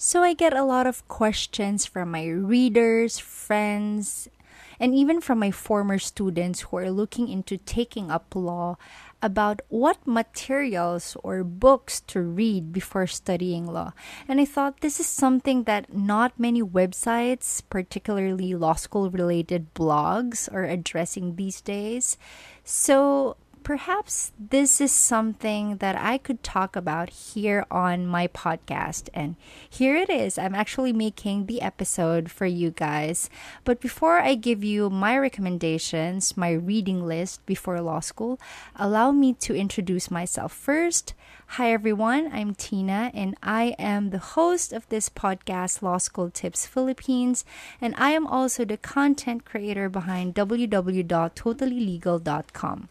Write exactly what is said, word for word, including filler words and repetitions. So I get a lot of questions from my readers, friends, and even from my former students who are looking into taking up law about what materials or books to read before studying law. And I thought this is something that not many websites, particularly law school related blogs, are addressing these days. So perhaps this is something that I could talk about here on my podcast. And here it is. I'm actually making the episode for you guys. But before I give you my recommendations, my reading list before law school, allow me to introduce myself first. Hi everyone, I'm Tina, and I am the host of this podcast, Law School Tips Philippines, and I am also the content creator behind w w w dot totally legal dot com.